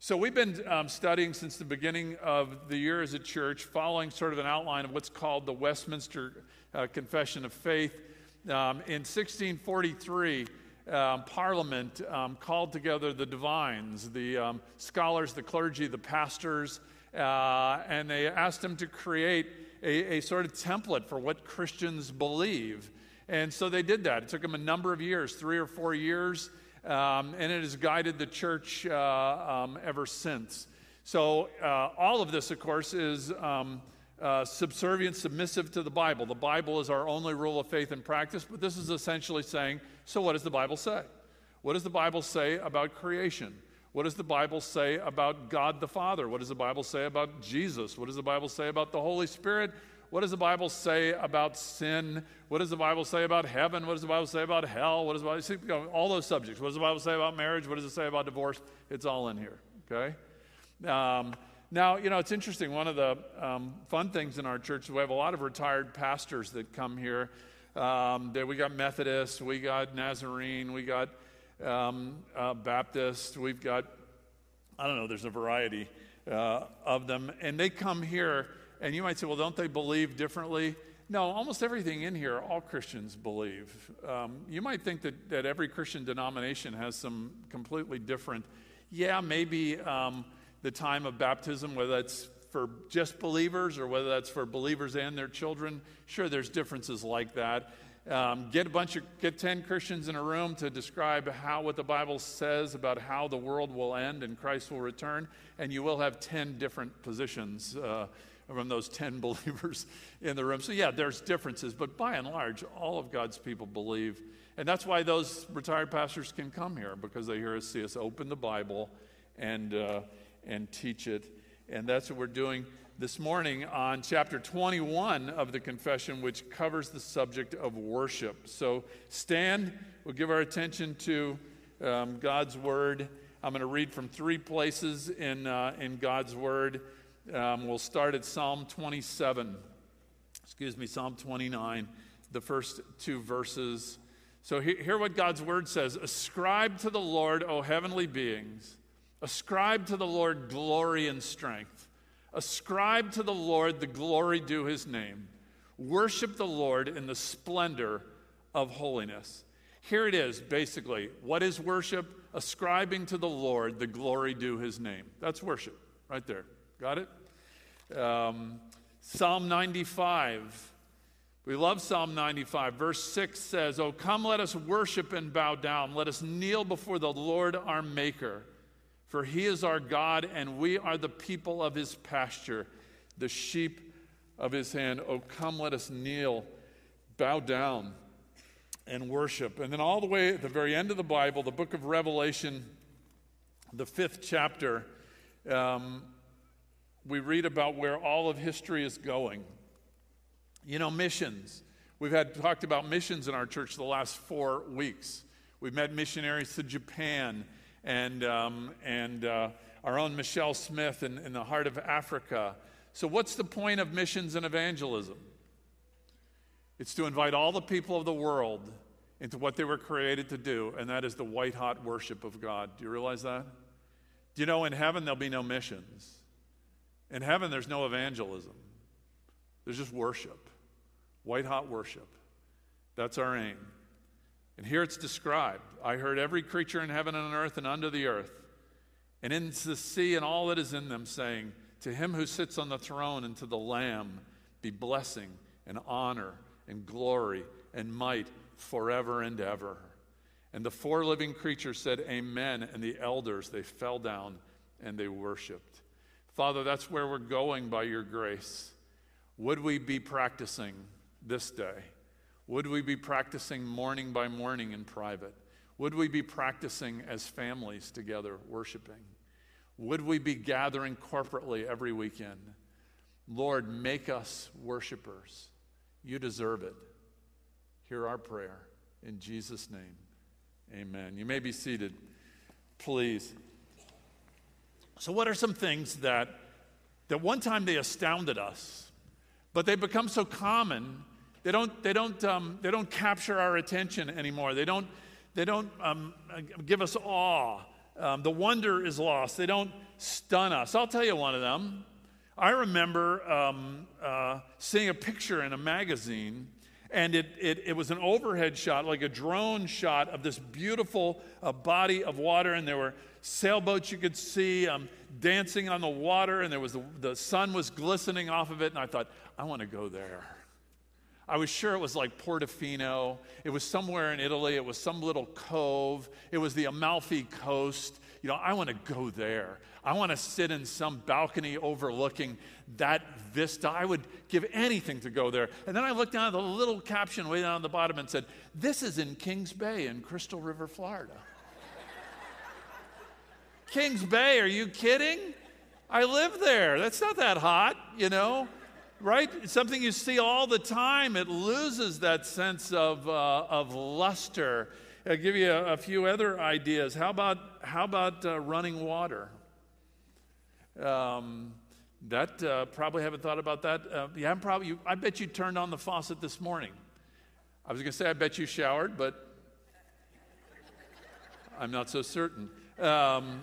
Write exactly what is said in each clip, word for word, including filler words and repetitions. So we've been um, studying since the beginning of the year as a church, following sort of an outline of what's called the Westminster uh, Confession of Faith. Um, in sixteen forty-three, um, Parliament um, called together the divines, the um, scholars, the clergy, the pastors, uh, and they asked them to create a, a sort of template for what Christians believe. And so they did that. It took them a number of years, three or four years. Um, and it has guided the church uh, um, ever since. So uh, all of this, of course, is um, uh, subservient, submissive to the Bible. The Bible is our only rule of faith and practice, but this is essentially saying, so what does the Bible say? What does the Bible say about creation? What does the Bible say about God the Father? What does the Bible say about Jesus? What does the Bible say about the Holy Spirit? What does the Bible say about sin? What does the Bible say about heaven? What does the Bible say about hell? What does the Bible say? You know, all those subjects. What does the Bible say about marriage? What does it say about divorce? It's all in here, okay? Um, now, you know, it's interesting. One of the um, fun things in our church is we have a lot of retired pastors that come here. Um, they, we got Methodists. We got Nazarene. We got um, uh, Baptists. We've got, I don't know, there's a variety uh, of them. And they come here. And you might say, well, don't they believe differently? No, almost everything in here, all Christians believe. Um, you might think that, that every Christian denomination has some completely different, yeah, maybe um, the time of baptism, whether that's for just believers or whether that's for believers and their children. Sure, there's differences like that. Um, get a bunch of, get ten Christians in a room to describe how, what the Bible says about how the world will end and Christ will return, and you will have ten different positions uh, from those ten believers in the room. So yeah, there's differences, but by and large, all of God's people believe. And that's why those retired pastors can come here, because they hear us, see us open the Bible and uh, and teach it. And that's what we're doing this morning on chapter twenty-one of the Confession, which covers the subject of worship. So stand, we'll give our attention to um, God's Word. I'm going to read from three places in uh, in God's Word. Um, we'll start at Psalm twenty-seven, excuse me, Psalm twenty-nine, the first two verses. So he, hear what God's Word says. Ascribe to the Lord, O heavenly beings. Ascribe to the Lord glory and strength. Ascribe to the Lord the glory due His name. Worship the Lord in the splendor of holiness. Here it is, basically. What is worship? Ascribing to the Lord the glory due His name. That's worship, right there. Got it? Um, Psalm ninety-five. We love Psalm ninety-five. Verse six says, "O come, let us worship and bow down. Let us kneel before the Lord our Maker. For He is our God, and we are the people of His pasture, the sheep of His hand. O come, let us kneel, bow down, and worship." And then all the way at the very end of the Bible, the book of Revelation, the fifth chapter, um, we read about where all of history is going. You know, missions. We've had talked about missions in our church the last four weeks. We've met missionaries to Japan and um, and uh, our own Michelle Smith in, in the heart of Africa. So what's the point of missions and evangelism? It's to invite all the people of the world into what they were created to do, and that is the white-hot worship of God. Do you realize that? Do you know in heaven there'll be no missions? In heaven, there's no evangelism. There's just worship, white-hot worship. That's our aim. And here it's described. I heard every creature in heaven and on earth and under the earth and in the sea and all that is in them saying, to Him who sits on the throne and to the Lamb be blessing and honor and glory and might forever and ever. And the four living creatures said, Amen. And the elders, they fell down and they worshiped. Father, that's where we're going by your grace. Would we be practicing this day? Would we be practicing morning by morning in private? Would we be practicing as families together, worshiping? Would we be gathering corporately every weekend? Lord, make us worshipers. You deserve it. Hear our prayer. In Jesus' name, amen. You may be seated, please. So what are some things that, that one time they astounded us, but they become so common, they don't, they don't, um, they don't capture our attention anymore. They don't, they don't um, give us awe. Um, the wonder is lost. They don't stun us. I'll tell you one of them. I remember um, uh, seeing a picture in a magazine, and it, it, it was an overhead shot, like a drone shot of this beautiful uh, body of water, and there were sailboats you could see um, dancing on the water, and there was the, the sun was glistening off of it, and I thought, I want to go there. I was sure it was like Portofino. It was somewhere in Italy. It was some little cove. It was the Amalfi Coast. You know, I want to go there. I want to sit in some balcony overlooking that vista. I would give anything to go there. And then I looked down at the little caption way down at the bottom and said, this is in Kings Bay in Crystal River, Florida. Kings Bay, are you kidding? I live there. That's not that hot, you know. Right? It's something you see all the time. It loses that sense of, uh, of luster. I'll give you a, a few other ideas. How about, how about uh, running water? Um, that uh, probably haven't thought about that. Uh, you haven't probably, you, I bet you turned on the faucet this morning. I was going to say I bet you showered, but I'm not so certain. Um,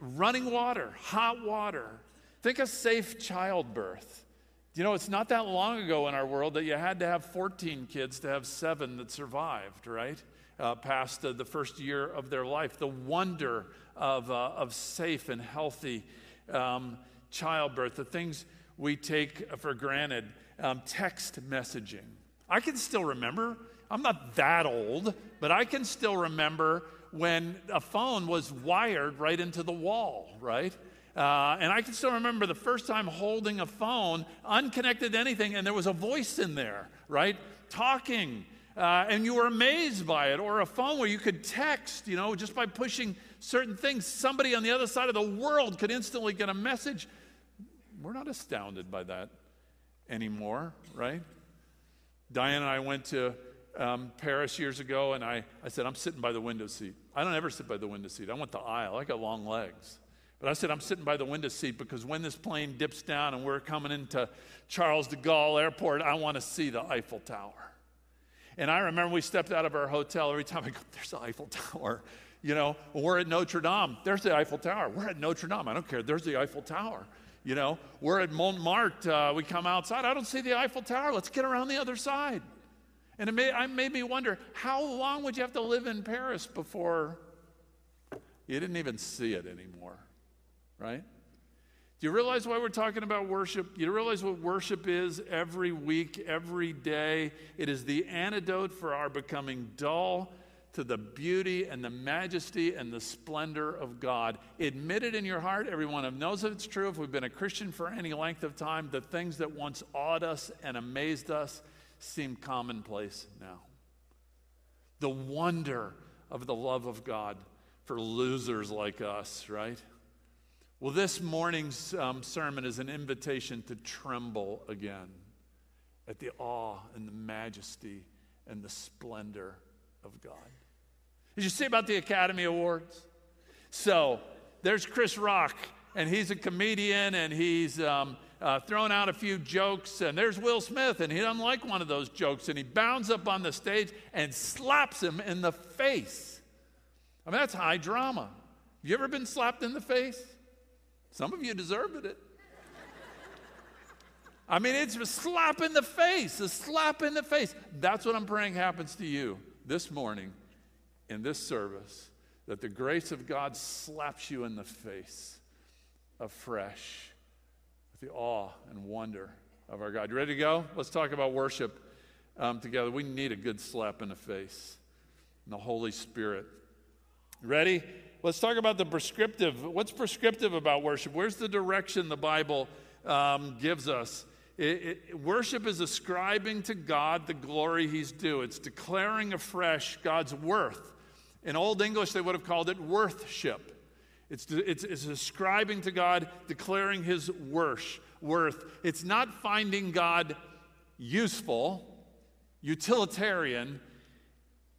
running water, hot water. Think of safe childbirth. You know, it's not that long ago in our world that you had to have fourteen kids to have seven that survived, right? Uh, past uh, the first year of their life. The wonder of, uh, of safe and healthy um, childbirth, the things we take for granted. Um, text messaging. I can still remember, I'm not that old, but I can still remember when a phone was wired right into the wall, right? Uh, and I can still remember the first time holding a phone, unconnected to anything, and there was a voice in there, right? Talking, uh, and you were amazed by it. Or a phone where you could text, you know, just by pushing certain things. Somebody on the other side of the world could instantly get a message. We're not astounded by that anymore, right? Diane and I went to um, Paris years ago, and I, I said, I'm sitting by the window seat. I don't ever sit by the window seat. I want the aisle. I got long legs. But I said, I'm sitting by the window seat because when this plane dips down and we're coming into Charles de Gaulle Airport, I want to see the Eiffel Tower. And I remember we stepped out of our hotel. Every time I go, there's the Eiffel Tower. You know, we're at Notre Dame. There's the Eiffel Tower. We're at Notre Dame. I don't care. There's the Eiffel Tower. You know, we're at Montmartre. Uh, we come outside. I don't see the Eiffel Tower. Let's get around the other side. And it made, it made me wonder, how long would you have to live in Paris before you didn't even see it anymore? Right? Do you realize why we're talking about worship? Do you realize what worship is every week, every day? It is the antidote for our becoming dull to the beauty and the majesty and the splendor of God. Admit it in your heart. Everyone knows if it's true. If we've been a Christian for any length of time, the things that once awed us and amazed us seem commonplace now. The wonder of the love of God for losers like us, right? Well, this morning's um, sermon is an invitation to tremble again at the awe and the majesty and the splendor of God. Did you see about the Academy Awards? So there's Chris Rock, and he's a comedian, and he's um, uh, thrown out a few jokes, and there's Will Smith, and he doesn't like one of those jokes, and he bounds up on the stage and slaps him in the face. I mean, that's high drama. Have you ever been slapped in the face? Some of you deserved it. I mean, it's a slap in the face, a slap in the face. That's what I'm praying happens to you this morning in this service, that the grace of God slaps you in the face afresh with the awe and wonder of our God. You ready to go? Let's talk about worship um, together. We need a good slap in the face and the Holy Spirit. Ready? Let's talk about the prescriptive. What's prescriptive about worship? Where's the direction the Bible um, gives us? It, it, worship is ascribing to God the glory he's due. It's declaring afresh God's worth. In Old English, they would have called it worthship. It's, it's, it's ascribing to God, declaring his worth. It's not finding God useful, utilitarian.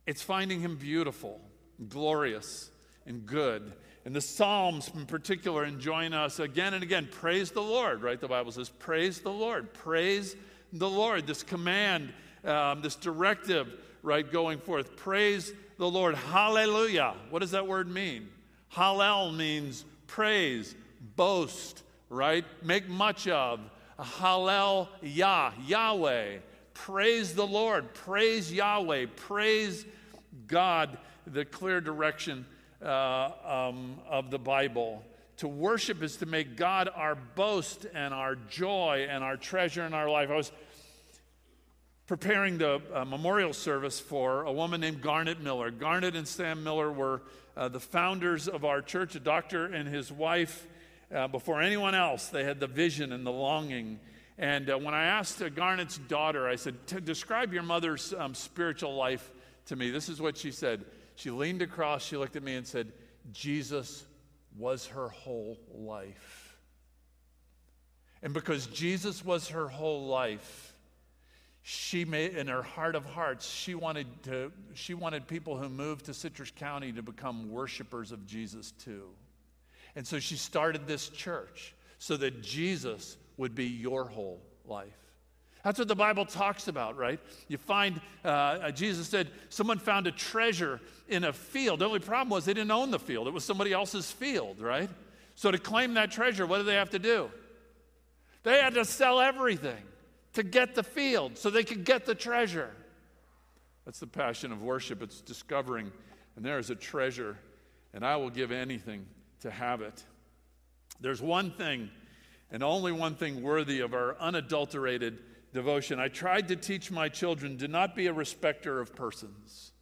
It's finding him beautiful, glorious, and good. And the Psalms in particular enjoin us again and again, praise the Lord, right? The Bible says, praise the Lord, praise the Lord. This command, um, this directive, right, going forth, praise the Lord. Hallelujah. What does that word mean? Hallel means praise, boast, right? Make much of. Hallel Yah, Yahweh. Praise the Lord. Praise Yahweh. Praise God. The clear direction uh, um, of the Bible. To worship is to make God our boast and our joy and our treasure in our life. I was preparing the uh, memorial service for a woman named Garnet Miller. Garnet and Sam Miller were uh, the founders of our church, a doctor and his wife. Uh, before anyone else, they had the vision and the longing. And uh, when I asked uh, Garnet's daughter, I said, describe your mother's um, spiritual life to me. This is what she said. She leaned across, she looked at me and said, Jesus was her whole life. And because Jesus was her whole life, she made, in her heart of hearts, she wanted to, she wanted people who moved to Citrus County to become worshipers of Jesus too. And so she started this church so that Jesus would be your whole life. That's what the Bible talks about, right? You find, uh, Jesus said, someone found a treasure in a field. The only problem was they didn't own the field. It was somebody else's field, right? So to claim that treasure, what did they have to do? They had to sell everything to get the field so they could get the treasure. That's the passion of worship. It's discovering, and there is a treasure, and I will give anything to have it. There's one thing, and only one thing, worthy of our unadulterated devotion. I tried to teach my children, do not be a respecter of persons.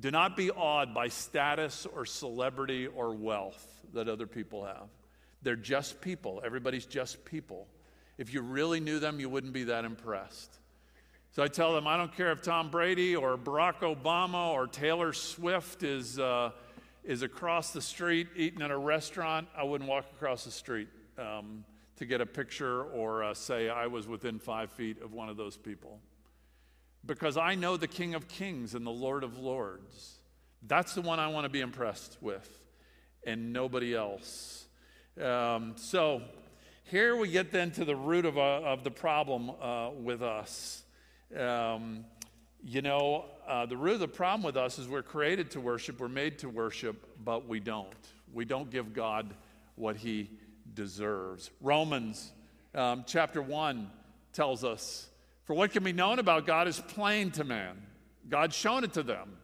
Do not be awed by status or celebrity or wealth that other people have. They're just people. Everybody's just people. If you really knew them, you wouldn't be that impressed. So I tell them, I don't care if Tom Brady or Barack Obama or Taylor Swift is uh, is across the street eating at a restaurant. I wouldn't walk across the street um, to get a picture or uh, say I was within five feet of one of those people. Because I know the King of Kings and the Lord of Lords. That's the one I want to be impressed with, and nobody else. Um, so here we get then to the root of, uh, of the problem uh, with us. Um, You know, uh, the root of the problem with us is we're created to worship, we're made to worship, but we don't. We don't give God what he deserves. Romans um, chapter one tells us, for what can be known about God is plain to man. God's shown it to them.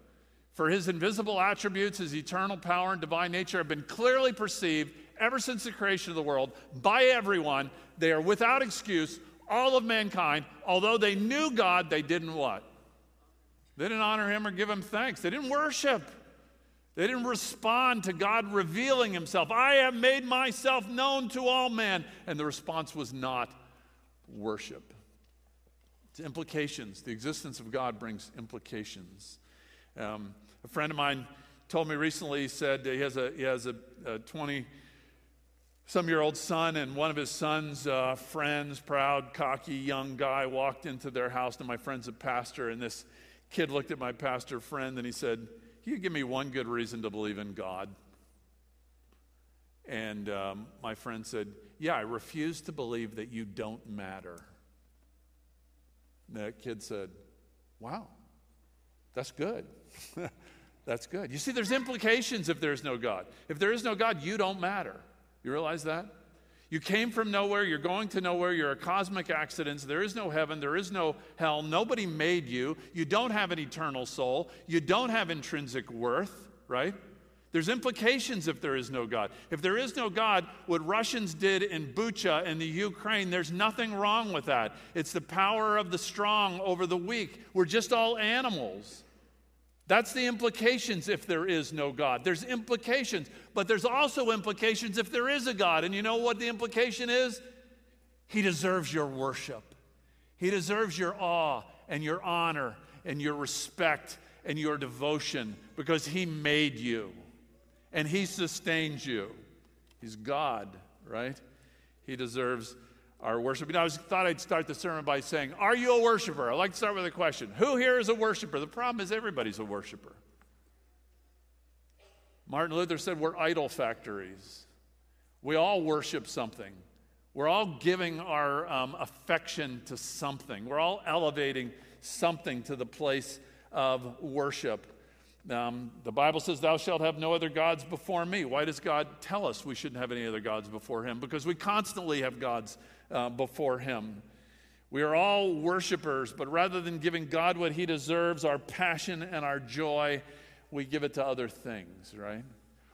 For his invisible attributes, his eternal power and divine nature have been clearly perceived ever since the creation of the world by everyone. They are without excuse, all of mankind. Although they knew God, they didn't what? They didn't honor him or give him thanks. They didn't worship. They didn't respond to God revealing himself. I have made myself known to all men. And the response was not worship. It's implications. The existence of God brings implications. Um, a friend of mine told me recently, he said he has a he has a twenty-some-year-old son, and one of his son's uh, friends, proud, cocky, young guy, walked into their house, and my friend's a pastor, and this kid looked at my pastor friend and he said, "Can you give me one good reason to believe in God?" And um, my friend said, "Yeah, I refuse to believe that you don't matter." And that kid said, "Wow, that's good." That's good. You see, there's implications if there's no God. If there is no God, you don't matter. You realize that? You came from nowhere, you're going to nowhere, you're a cosmic accident, there is no heaven, there is no hell, nobody made you, you don't have an eternal soul, you don't have intrinsic worth, right? There's implications if there is no God. If there is no God, what Russians did in Bucha in the Ukraine, there's nothing wrong with that. It's the power of the strong over the weak. We're just all animals. That's the implications if there is no God. There's implications, but there's also implications if there is a God. And you know what the implication is? He deserves your worship. He deserves your awe and your honor and your respect and your devotion because he made you. and he sustains you. He's God, right? He deserves our worship. You know, I was, thought I'd start the sermon by saying, are you a worshiper? I like to start with a question. Who here is a worshiper? The problem is everybody's a worshiper. Martin Luther said we're idol factories. We all worship something. We're all giving our um, affection to something. We're all elevating something to the place of worship. Um, the Bible says, thou shalt have no other gods before me. Why does God tell us we shouldn't have any other gods before him? Because we constantly have gods uh, before him. We are all worshipers, but rather than giving God what he deserves, our passion and our joy, we give it to other things, right?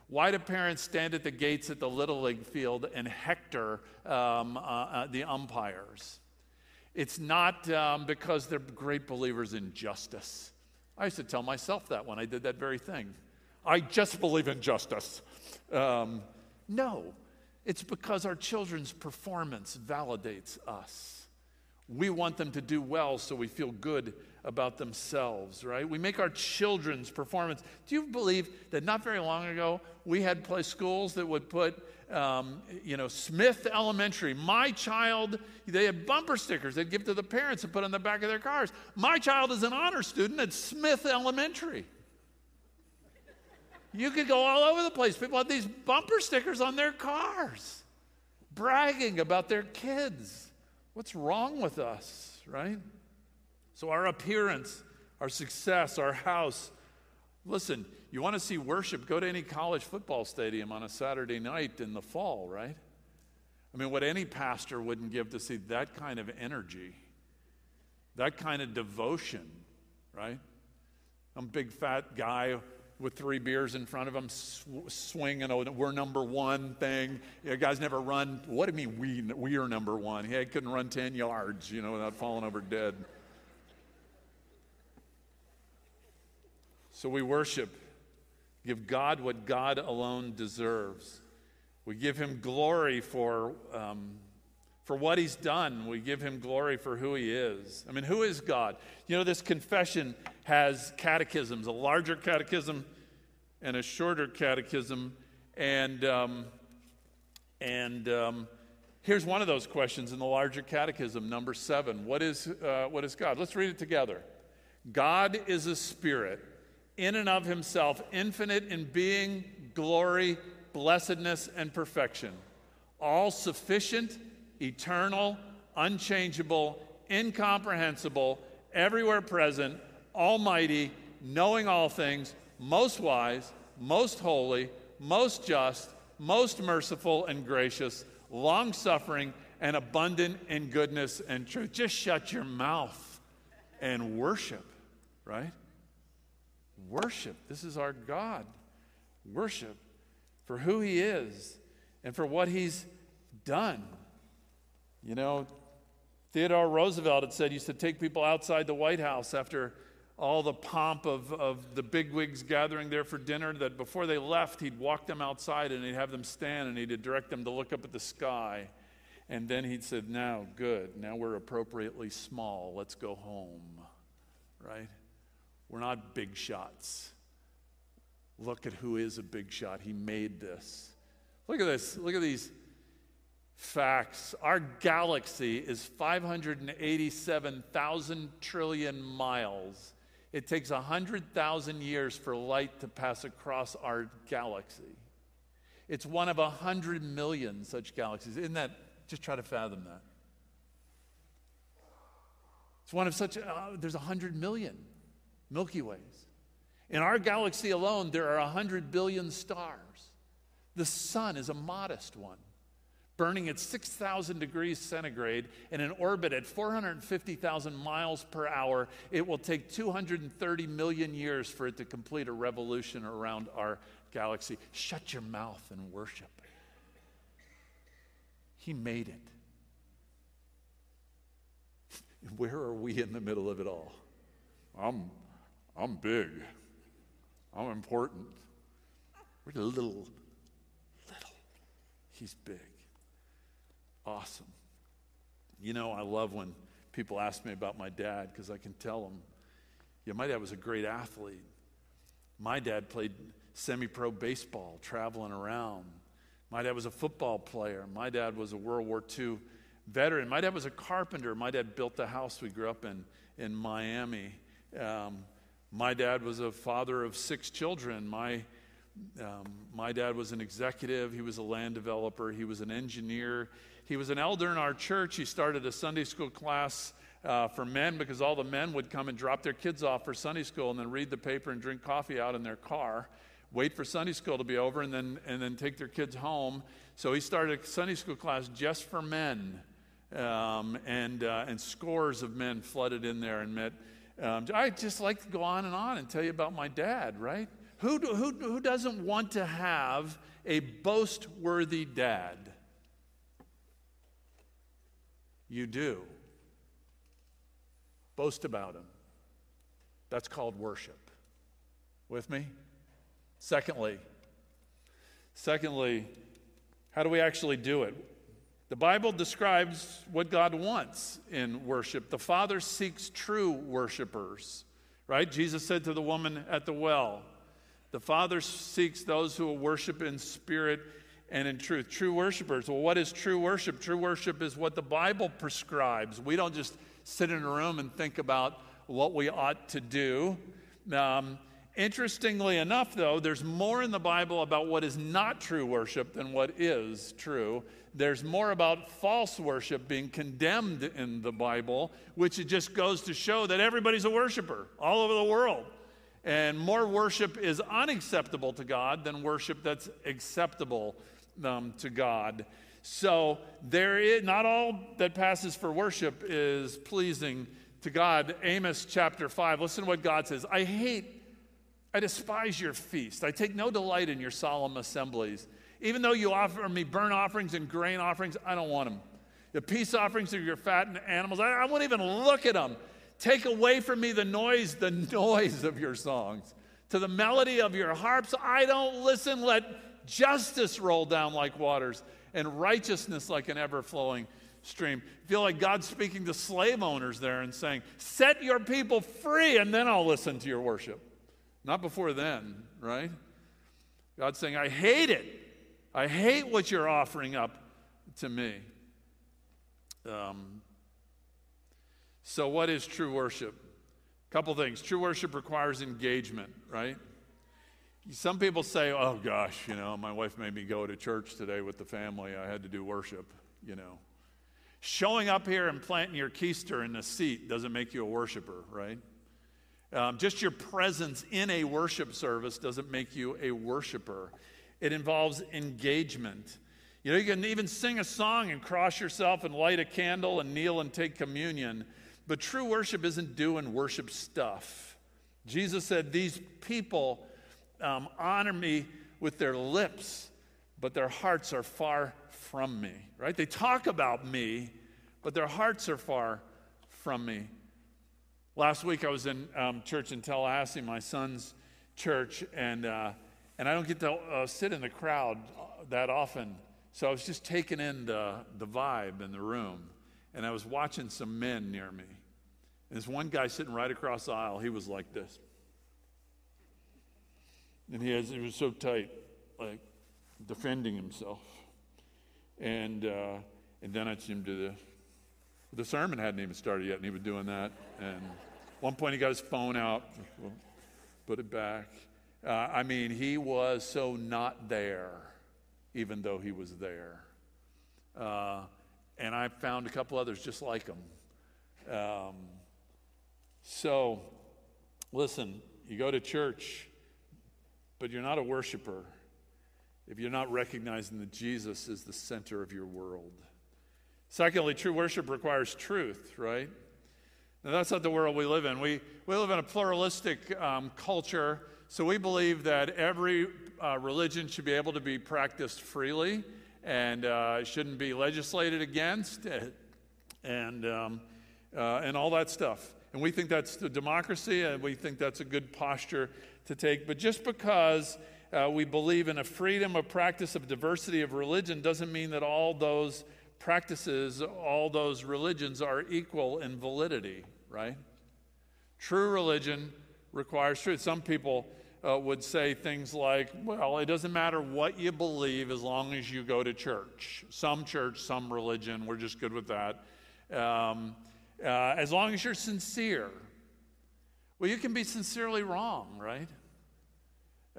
Why do parents stand at the gates at the Little League field and hector um, uh, uh, the umpires? It's not um, because they're great believers in justice. I used to tell myself that when I did that very thing. I just believe in justice. Um, no, it's because our children's performance validates us. We want them to do well so we feel good about themselves, right? We make our children's performance. Do you believe that not very long ago we had play schools that would put, um, you know, Smith Elementary, my child, they had bumper stickers they'd give to the parents and put on the back of their cars. My child is an honor student at Smith Elementary. You could go all over the place. People had these bumper stickers on their cars, bragging about their kids. What's wrong with us, right? So our appearance, our success, our house. Listen, you want to see worship, go to any college football stadium on a Saturday night in the fall, right? I mean, what any pastor wouldn't give to see that kind of energy, that kind of devotion, right? I'm a big fat guy with three beers in front of him, sw- swinging a we're number one thing. You know, guys never run. What do you mean we, we are number one? He couldn't run ten yards, you know, without falling over dead. So we worship, give God what God alone deserves. We give him glory for um, for what he's done. We give him glory for who he is. I mean, who is God? You know, this confession has catechisms, a larger catechism and a shorter catechism. And, um, and um, here's one of those questions in the larger catechism, number seven. What is, uh, what is God? Let's read it together. God is a spirit. In and of himself, infinite in being, glory, blessedness, and perfection, all sufficient, eternal, unchangeable, incomprehensible, everywhere present, almighty, knowing all things, most wise, most holy, most just, most merciful and gracious, long-suffering and abundant in goodness and truth. Just shut your mouth and worship, right? Worship. This is our God. Worship for who he is and for what he's done. You know, Theodore Roosevelt had said, used to take people outside the White House after all the pomp of, of the bigwigs gathering there for dinner, that before they left, he'd walk them outside and he'd have them stand and he'd direct them to look up at the sky. And then he'd said, now, good, now we're appropriately small. Let's go home, right? We're not big shots. Look at who is a big shot. He made this. Look at this. Look at these facts. Our galaxy is five hundred eighty-seven thousand trillion miles. It takes one hundred thousand years for light to pass across our galaxy. It's one of one hundred million such galaxies. Isn't that, just try to fathom that. It's one of such, uh, there's one hundred million. Milky Ways. In our galaxy alone, there are one hundred billion stars. The sun is a modest one, burning at six thousand degrees centigrade and in orbit at four hundred fifty thousand miles per hour. It will take two hundred thirty million years for it to complete a revolution around our galaxy. Shut your mouth and worship. He made it. Where are we in the middle of it all? I'm... I'm big. I'm important. We're little, little. He's big. Awesome. You know, I love when people ask me about my dad, because I can tell them, yeah, my dad was a great athlete. My dad played semi-pro baseball, traveling around. My dad was a football player. My dad was a World War Two veteran. My dad was a carpenter. My dad built the house we grew up in in Miami. Um, my dad was a father of six children. My um, my dad was an executive. He was a land developer. He was an engineer. He was an elder in our church. He started a Sunday school class uh, for men because all the men would come and drop their kids off for Sunday school and then read the paper and drink coffee out in their car, wait for Sunday school to be over, and then and then take their kids home. So he started a Sunday school class just for men, um, and uh, and scores of men flooded in there and met. Um, I just like to go on and on and tell you about my dad, right? Who do, who who doesn't want to have a boast-worthy dad? You do. Boast about him. That's called worship. With me? Secondly, secondly, how do we actually do it? The Bible describes what God wants in worship. The Father seeks true worshipers, right? Jesus said to the woman at the well, the Father seeks those who will worship in spirit and in truth. True worshipers. Well, what is true worship? True worship is what the Bible prescribes. We don't just sit in a room and think about what we ought to do. Um, Interestingly enough, though, there's more in the Bible about what is not true worship than what is true. There's more about false worship being condemned in the Bible, which it just goes to show that everybody's a worshiper all over the world. And more worship is unacceptable to God than worship that's acceptable um, to God. So there is, not all that passes for worship is pleasing to God. Amos chapter five, listen to what God says. I hate I despise your feast. I take no delight in your solemn assemblies. Even though you offer me burnt offerings and grain offerings, I don't want them. The peace offerings of your fattened animals, I, I won't even look at them. Take away from me the noise, the noise of your songs. To the melody of your harps, I don't listen. Let justice roll down like waters and righteousness like an ever-flowing stream. I feel like God's speaking to slave owners there and saying, set your people free and then I'll listen to your worship. Not before then, right? God's saying, I hate it. I hate what you're offering up to me. Um, so what is true worship? A couple things. True worship requires engagement, right? Some people say, oh, gosh, you know, my wife made me go to church today with the family. I had to do worship, you know. Showing up here and planting your keister in the seat doesn't make you a worshiper, right? Um, just your presence in a worship service doesn't make you a worshiper. It involves engagement. You know, you can even sing a song and cross yourself and light a candle and kneel and take communion. But true worship isn't doing worship stuff. Jesus said, these people um, honor me with their lips, but their hearts are far from me. Right? They talk about me, but their hearts are far from me. Last week I was in um, church in Tallahassee, my son's church, and uh, and I don't get to uh, sit in the crowd that often, so I was just taking in the, the vibe in the room, and I was watching some men near me. And this one guy sitting right across the aisle, he was like this, and he has he was so tight, like defending himself, and uh, and then I seemed to. The sermon hadn't even started yet, and he was doing that. And at one point, he got his phone out, put it back. Uh, I mean, he was so not there, even though he was there. Uh, and I found a couple others just like him. Um, so, listen, you go to church, but you're not a worshiper if you're not recognizing that Jesus is the center of your world. Secondly, true worship requires truth, right? Now, that's not the world we live in. We we live in a pluralistic um, culture, so we believe that every uh, religion should be able to be practiced freely and uh, shouldn't be legislated against and, um, uh, and all that stuff. And we think that's the democracy, and we think that's a good posture to take. But just because uh, we believe in a freedom of practice of diversity of religion doesn't mean that all those practices, all those religions are equal in validity, right? True religion requires truth. Some people uh, would say things like, well, it doesn't matter what you believe as long as you go to church. Some church, some religion, we're just good with that. Um, uh, as long as you're sincere. Well, you can be sincerely wrong, right?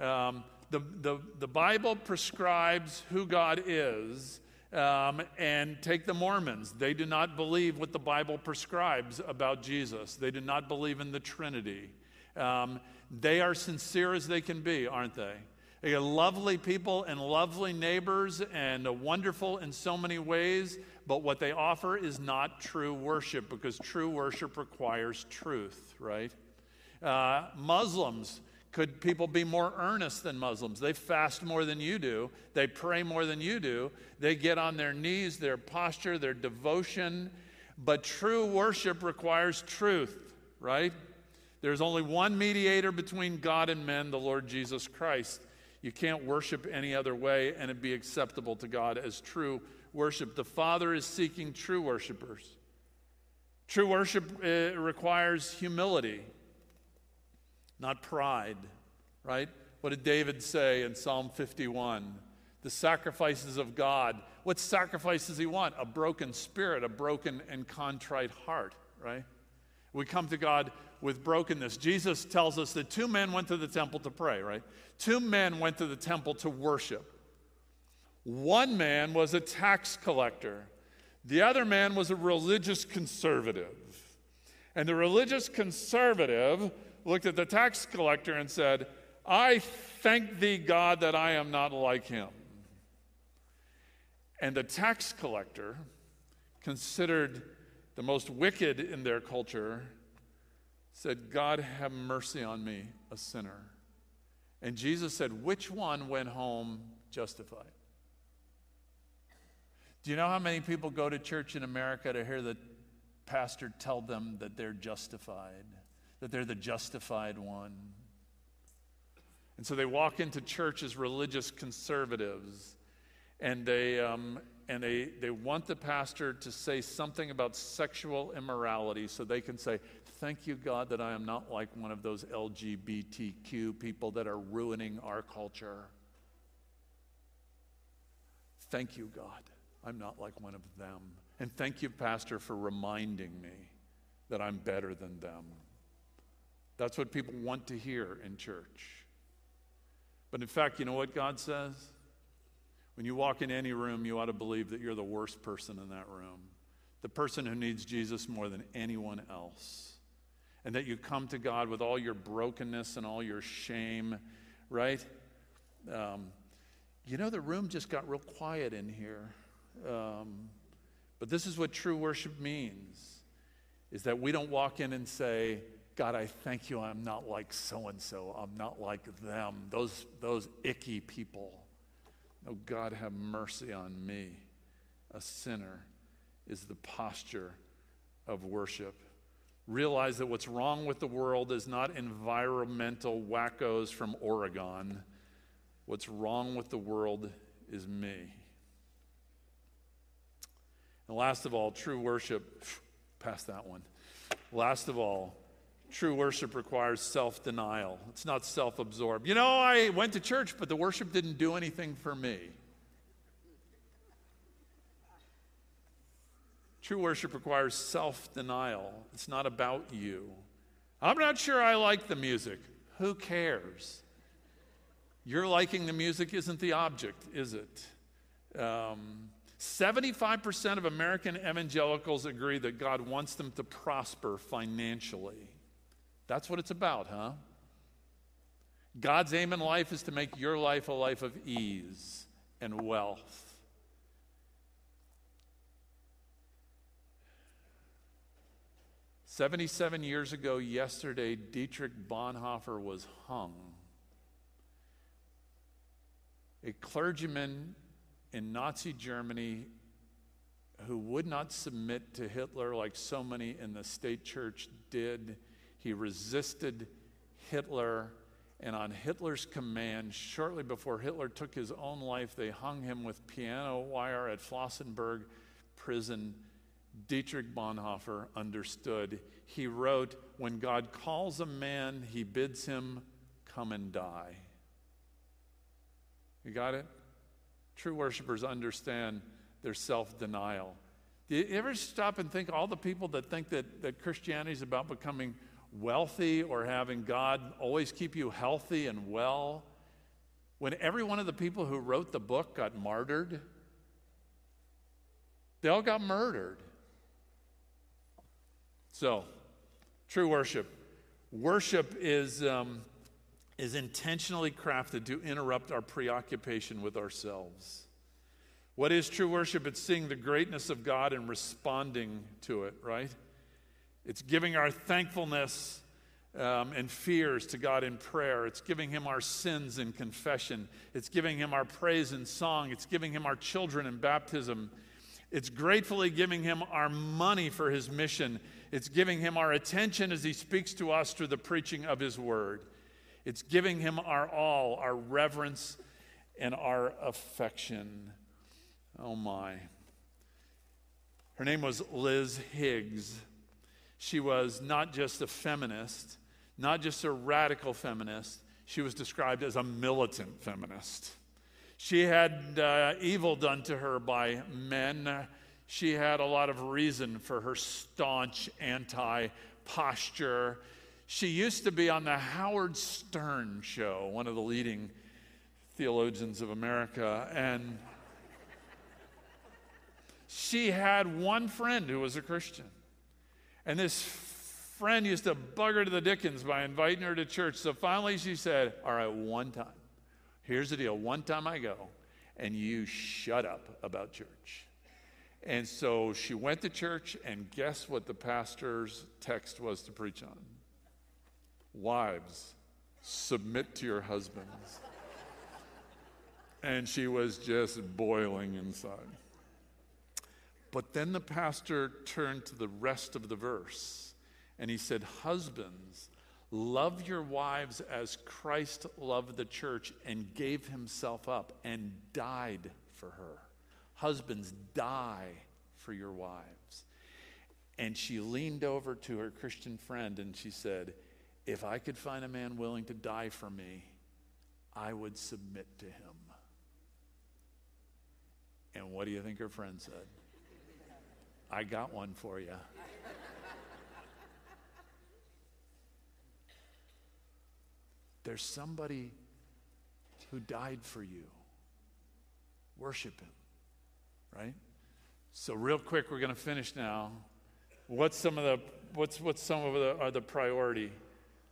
Um, the, the, the Bible prescribes who God is, um, and take the Mormons. They do not believe what the Bible prescribes about Jesus. They do not believe in the Trinity. Um, they are sincere as they can be, aren't they? They are lovely people and lovely neighbors and wonderful in so many ways, but what they offer is not true worship, because true worship requires truth, right? Uh, Muslims, could people be more earnest than Muslims? They fast more than you do. They pray more than you do. They get on their knees, their posture, their devotion. But true worship requires truth, right? There's only one mediator between God and men, the Lord Jesus Christ. You can't worship any other way and it be acceptable to God as true worship. The Father is seeking true worshipers. True worship uh, requires humility. Not pride, right? What did David say in Psalm fifty-one? The sacrifices of God. What sacrifice does he want? A broken spirit, a broken and contrite heart, right? We come to God with brokenness. Jesus tells us that two men went to the temple to pray, right? Two men went to the temple to worship. One man was a tax collector. The other man was a religious conservative. And the religious conservative looked at the tax collector and said, I thank thee, God, that I am not like him. And the tax collector, considered the most wicked in their culture, said, God, have mercy on me, a sinner. And Jesus said, which one went home justified? Do you know how many people go to church in America to hear the pastor tell them that they're justified? That they're the justified one. And so they walk into church as religious conservatives, and they um, and they they want the pastor to say something about sexual immorality so they can say, thank you, God, that I am not like one of those L G B T Q people that are ruining our culture. Thank you, God, I'm not like one of them. And thank you, pastor, for reminding me that I'm better than them. That's what people want to hear in church. But in fact, you know what God says? When you walk in any room, you ought to believe that you're the worst person in that room, the person who needs Jesus more than anyone else, and that you come to God with all your brokenness and all your shame, right? Um, you know, the room just got real quiet in here. Um, but this is what true worship means, is that we don't walk in and say, God, I thank you, I'm not like so-and-so. I'm not like them, those, those icky people. Oh, God, have mercy on me. A sinner is the posture of worship. Realize that what's wrong with the world is not environmental wackos from Oregon. What's wrong with the world is me. And last of all, true worship, pass that one. Last of all, True worship requires self-denial. It's not self-absorbed. You know, I went to church, but the worship didn't do anything for me. True worship requires self-denial. It's not about you. I'm not sure I like the music. Who cares? Your liking the music isn't the object, is it? Um, seventy-five percent of American evangelicals agree that God wants them to prosper financially. That's what it's about, huh? God's aim in life is to make your life a life of ease and wealth. seventy-seven years ago yesterday, Dietrich Bonhoeffer was hung. A clergyman in Nazi Germany who would not submit to Hitler like so many in the state church did. He resisted Hitler, and on Hitler's command, shortly before Hitler took his own life, they hung him with piano wire at Flossenbürg prison. Dietrich Bonhoeffer understood. He wrote, when God calls a man, he bids him come and die. You got it? True worshipers understand their self-denial. Do you ever stop and think all the people that think that, that Christianity is about becoming wealthy or having God always keep you healthy and well? When every one of the people who wrote the book got martyred, they all got murdered. So, true worship. Worship is, um, is intentionally crafted to interrupt our preoccupation with ourselves. What is true worship? It's seeing the greatness of God and responding to it, right? It's giving our thankfulness um, and fears to God in prayer. It's giving him our sins in confession. It's giving him our praise in song. It's giving him our children in baptism. It's gratefully giving him our money for his mission. It's giving him our attention as he speaks to us through the preaching of his word. It's giving him our all, our reverence, and our affection. Oh my. Her name was Liz Higgs. She was not just a feminist, not just a radical feminist. She was described as a militant feminist. She had uh, evil done to her by men. She had a lot of reason for her staunch anti-posture. She used to be on the Howard Stern show, one of the leading theologians of America, and she had one friend who was a Christian. And this friend used to bug her to the dickens by inviting her to church. So finally she said, all right, one time. Here's the deal. One time I go, and you shut up about church. And so she went to church, and guess what the pastor's text was to preach on? Wives, submit to your husbands. And she was just boiling inside. But then the pastor turned to the rest of the verse, and he said, husbands, love your wives as Christ loved the church and gave himself up and died for her. Husbands, die for your wives. And she leaned over to her Christian friend and she said, if I could find a man willing to die for me, I would submit to him. And what do you think her friend said? I got one for you. There's somebody who died for you. Worship him, right? So real quick, we're going to finish now. What's some of the what's what's some of the are the priority?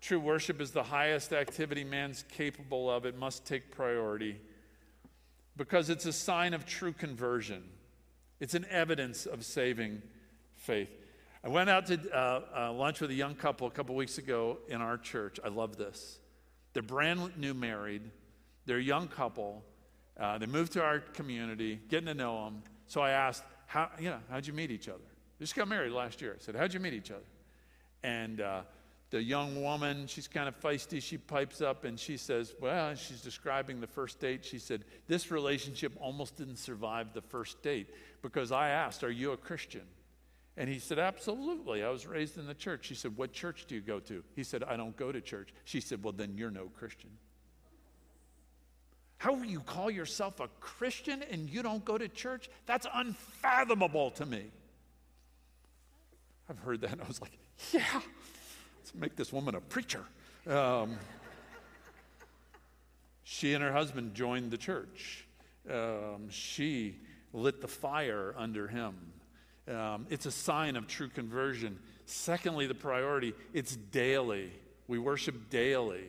True worship is the highest activity man's capable of. It must take priority because it's a sign of true conversion. It's an evidence of saving faith. I went out to uh, uh, lunch with a young couple a couple weeks ago in our church. I love this. They're brand new married. They're a young couple. Uh, they moved to our community, getting to know them. So I asked, "How you know? How'd you meet each other? They just got married last year." I said, "How'd you meet each other?" And uh, the young woman, she's kind of feisty. She pipes up and she says, well, she's describing the first date. She said, this relationship almost didn't survive the first date because I asked, are you a Christian? And he said, absolutely. I was raised in the church. She said, what church do you go to? He said, I don't go to church. She said, well, then you're no Christian. How will you call yourself a Christian and you don't go to church? That's unfathomable to me. I've heard that and I was like, yeah. Let's make this woman a preacher. Um, she and her husband joined the church. Um, she lit the fire under him. Um, it's a sign of true conversion. Secondly, the priority, it's daily. We worship daily.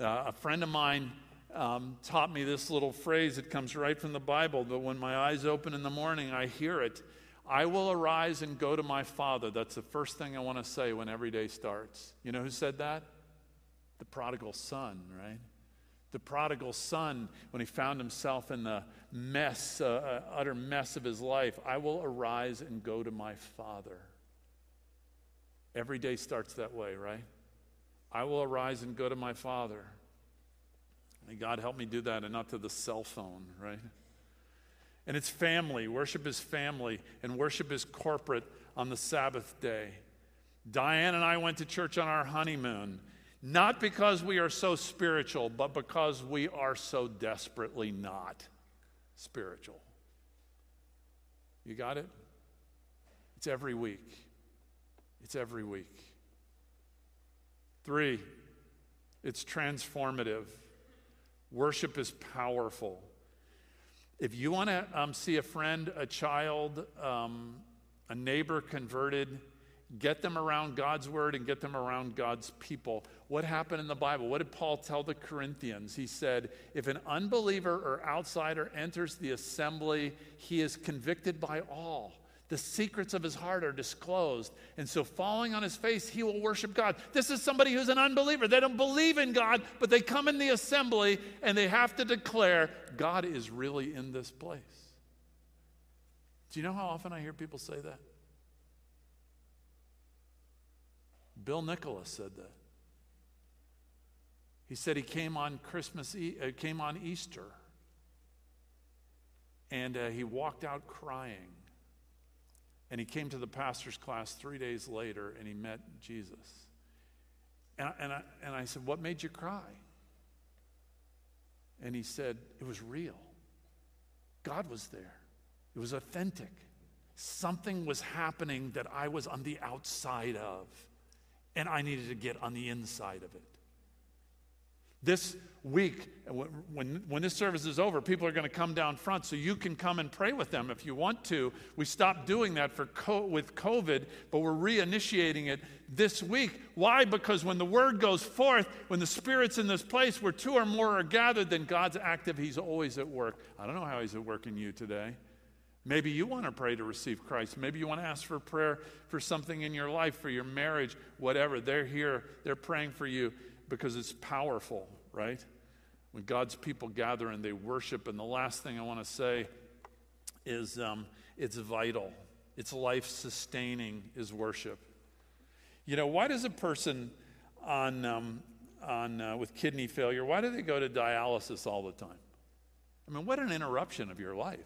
Uh, a friend of mine um, taught me this little phrase. It comes right from the Bible, but when my eyes open in the morning, I hear it. I will arise and go to my Father. That's the first thing I want to say when every day starts. You know who said that? The prodigal son, right? The prodigal son, when he found himself in the mess, uh, utter mess of his life, I will arise and go to my Father. Every day starts that way, right? I will arise and go to my Father. May God help me do that and not to the cell phone, right? And it's family. Worship is family, and worship is corporate on the Sabbath day. Diane and I went to church on our honeymoon. Not because we are so spiritual, but because we are so desperately not spiritual. You got it? It's every week. It's every week. Three, it's transformative. Worship is powerful. If you want to um, see a friend, a child, um, a neighbor converted, get them around God's word and get them around God's people. What happened in the Bible? What did Paul tell the Corinthians? He said, if an unbeliever or outsider enters the assembly, he is convicted by all. The secrets of his heart are disclosed. And so falling on his face, he will worship God. This is somebody who's an unbeliever. They don't believe in God, but they come in the assembly and they have to declare, God is really in this place. Do you know how often I hear people say that? Bill Nicholas said that. He said he came on Christmas, e- uh, came on Easter, and uh, he walked out crying. And he came to the pastor's class three days later, and he met Jesus. And I, and I, and I said, what made you cry? And he said, it was real. God was there. It was authentic. Something was happening that I was on the outside of, and I needed to get on the inside of it. This week, when, when this service is over, people are going to come down front, so you can come and pray with them if you want to. We stopped doing that for co- with COVID, but we're reinitiating it this week. Why? Because when the word goes forth, when the Spirit's in this place where two or more are gathered, then God's active. He's always at work. I don't know how he's at work in you today. Maybe you want to pray to receive Christ. Maybe you want to ask for prayer for something in your life, for your marriage, whatever. They're here. They're praying for you. Because it's powerful, right? When God's people gather and they worship. And the last thing I want to say is um, it's vital. It's life-sustaining is worship. You know, why does a person on um, on uh, with kidney failure, why do they go to dialysis all the time? I mean, what an interruption of your life.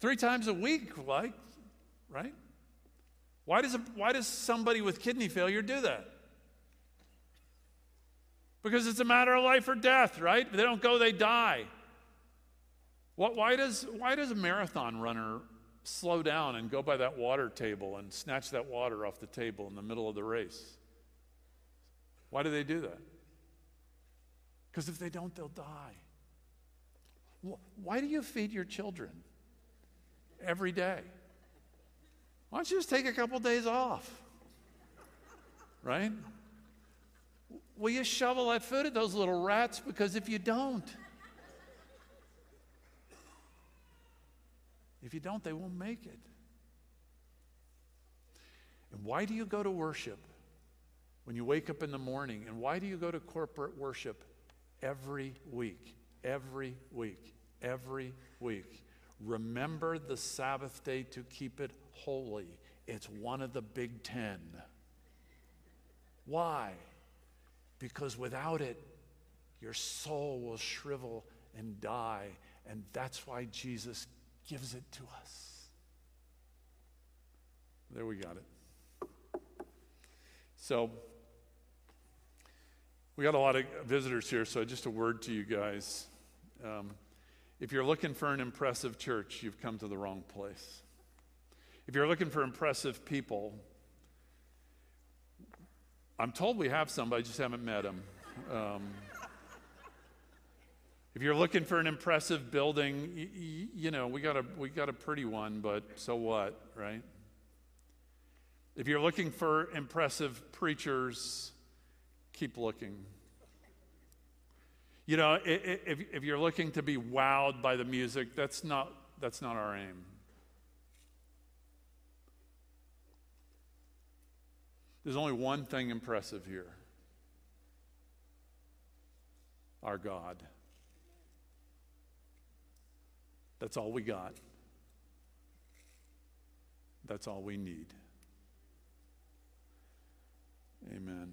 Three times a week, like, right? Why does a, why does somebody with kidney failure do that? Because it's a matter of life or death, right? If they don't go, they die. What, why does, why does a marathon runner slow down and go by that water table and snatch that water off the table in the middle of the race? Why do they do that? Because if they don't, they'll die. Why do you feed your children every day? Why don't you just take a couple days off, right? Will you shovel that food at those little rats? Because if you don't, if you don't, they won't make it. And why do you go to worship when you wake up in the morning? And why do you go to corporate worship every week, every week, every week? Remember the Sabbath day to keep it holy. It's one of the big ten. Why? Because without it, your soul will shrivel and die. And that's why Jesus gives it to us. There we got it. So we got a lot of visitors here, so just a word to you guys. Um, if you're looking for an impressive church, you've come to the wrong place. If you're looking for impressive people, I'm told we have some, but I just haven't met them. Um, if you're looking for an impressive building, y- y- you know, we got a we got a pretty one, but so what, right? If you're looking for impressive preachers, keep looking. You know, if if you're looking to be wowed by the music, that's not that's not our aim. There's only one thing impressive here. Our God. That's all we got. That's all we need. Amen.